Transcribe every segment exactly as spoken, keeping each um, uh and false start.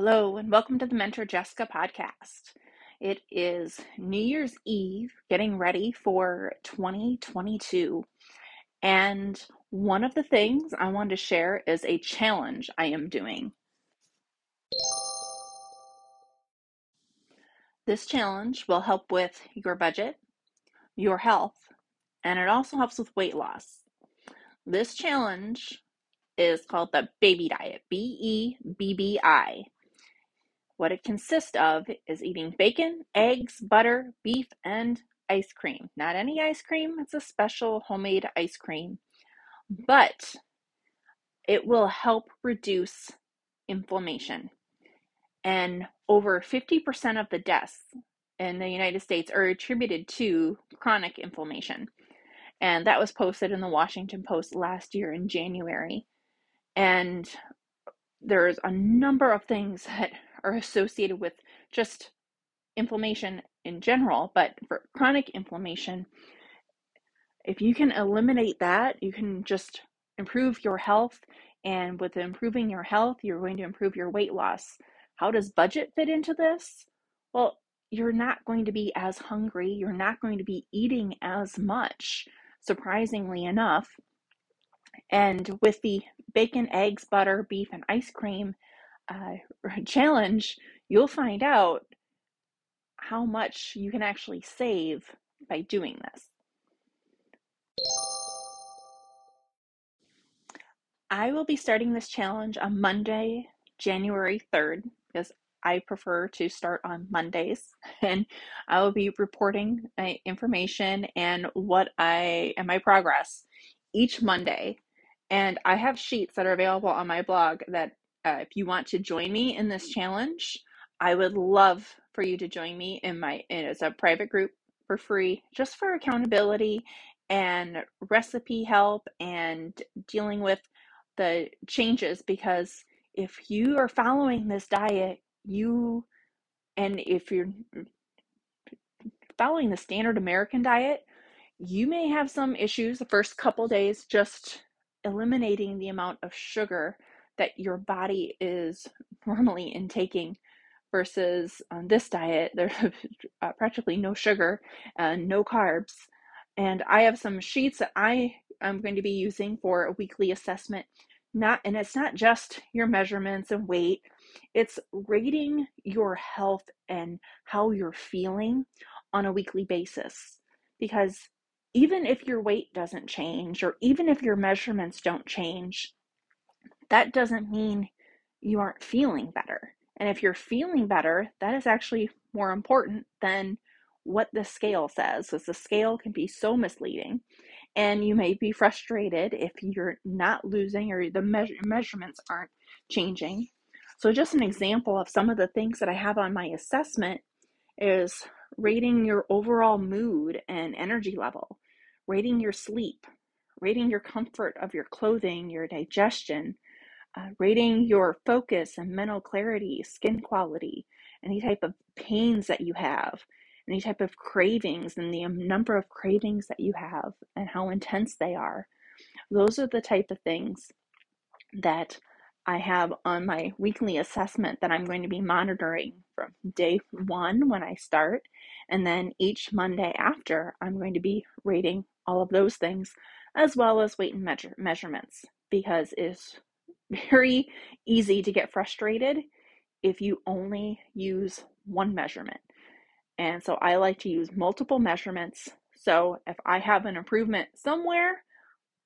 Hello, and welcome to the Mentor Jessica podcast. It is New Year's Eve, getting ready for twenty twenty-two. And one of the things I wanted to share is a challenge I am doing. This challenge will help with your budget, your health, and it also helps with weight loss. This challenge is called the Baby Diet, B E B B I. What it consists of is eating bacon, eggs, butter, beef, and ice cream. Not any ice cream, it's a special homemade ice cream. But it will help reduce inflammation. And over fifty percent of the deaths in the United States are attributed to chronic inflammation. And that was posted in the Washington Post last year in January. And there's a number of things that are associated with just inflammation in general, but for chronic inflammation, if you can eliminate that, you can just improve your health. And with improving your health, you're going to improve your weight loss. How does budget fit into this? Well, you're not going to be as hungry. You're not going to be eating as much, surprisingly enough. And with the bacon, eggs, butter, beef, and ice cream uh, challenge, you'll find out how much you can actually save by doing this. I will be starting this challenge on Monday, January third, because I prefer to start on Mondays, and I will be reporting my information and what I and my progress each Monday. And I have sheets that are available on my blog that uh, if you want to join me in this challenge, I would love for you to join me in my, it's a private group for free, just for accountability and recipe help and dealing with the changes. Because if you are following this diet, you, and if you're following the standard American diet, you may have some issues the first couple days, just eliminating the amount of sugar that your body is normally intaking, versus on this diet, there's uh, practically no sugar and no carbs. And I have some sheets that I am going to be using for a weekly assessment. Not, and it's not just your measurements and weight, it's rating your health and how you're feeling on a weekly basis. Because even if your weight doesn't change, or even if your measurements don't change, that doesn't mean you aren't feeling better. And if you're feeling better, that is actually more important than what the scale says, because the scale can be so misleading. And you may be frustrated if you're not losing, or the measure, measurements aren't changing. So just an example of some of the things that I have on my assessment is rating your overall mood and energy level, rating your sleep, rating your comfort of your clothing, your digestion, uh, rating your focus and mental clarity, skin quality, any type of pains that you have, any type of cravings, and the number of cravings that you have and how intense they are. Those are the type of things that I have on my weekly assessment that I'm going to be monitoring from day one when I start. And then each Monday after, I'm going to be rating all of those things, as well as weight and measure- measurements, because it's very easy to get frustrated if you only use one measurement. And so I like to use multiple measurements. So if I have an improvement somewhere,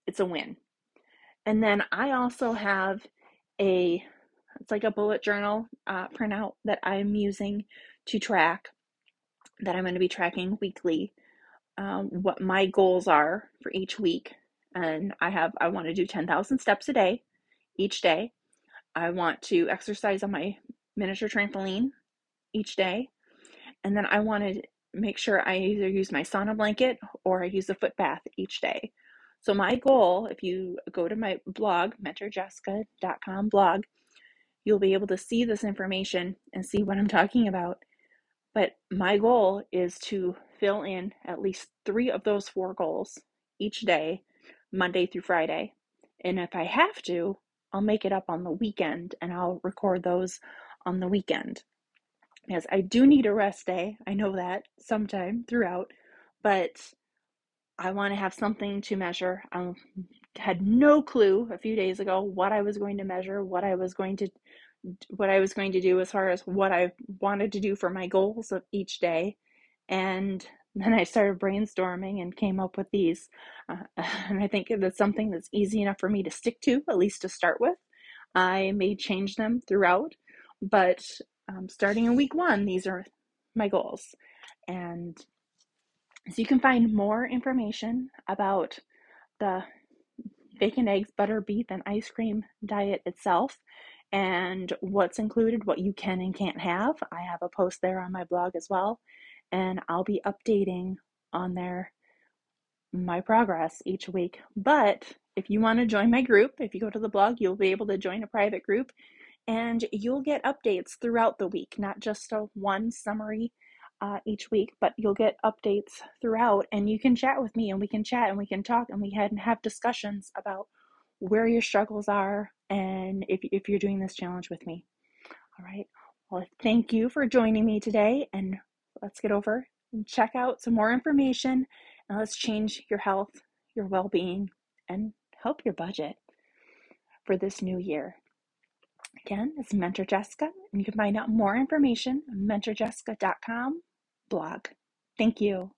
it's a win. And then I also have a, it's like a bullet journal uh, printout that I'm using to track, that I'm going to be tracking weekly, um, what my goals are for each week. And I have, I want to do ten thousand steps a day, each day. I want to exercise on my miniature trampoline each day. And then I want to make sure I either use my sauna blanket or I use a foot bath each day. So my goal, if you go to my blog, mentor jessica dot com blog, you'll be able to see this information and see what I'm talking about. But my goal is to fill in at least three of those four goals each day, Monday through Friday. And if I have to, I'll make it up on the weekend and I'll record those on the weekend. Because I do need a rest day. I know that sometime throughout, but I want to have something to measure. I had no clue a few days ago what I was going to measure, what I was going to, what I was going to do as far as what I wanted to do for my goals of each day. And then I started brainstorming and came up with these. Uh, and I think that's something that's easy enough for me to stick to, at least to start with. I may change them throughout, but Um, starting in week one, these are my goals. And so you can find more information about the bacon, eggs, butter, beef, and ice cream diet itself and what's included, what you can and can't have. I have a post there on my blog as well, and I'll be updating on there my progress each week. But if you want to join my group, if you go to the blog, you'll be able to join a private group. And you'll get updates throughout the week, not just a one summary uh, each week, but you'll get updates throughout, and you can chat with me, and we can chat, and we can talk, and we can have discussions about where your struggles are, and if, if you're doing this challenge with me. All right. Well, thank you for joining me today, and let's get over and check out some more information, and let's change your health, your well-being, and help your budget for this new year. Again, it's Mentor Jessica, and you can find out more information at mentor jessica dot com blog. Thank you.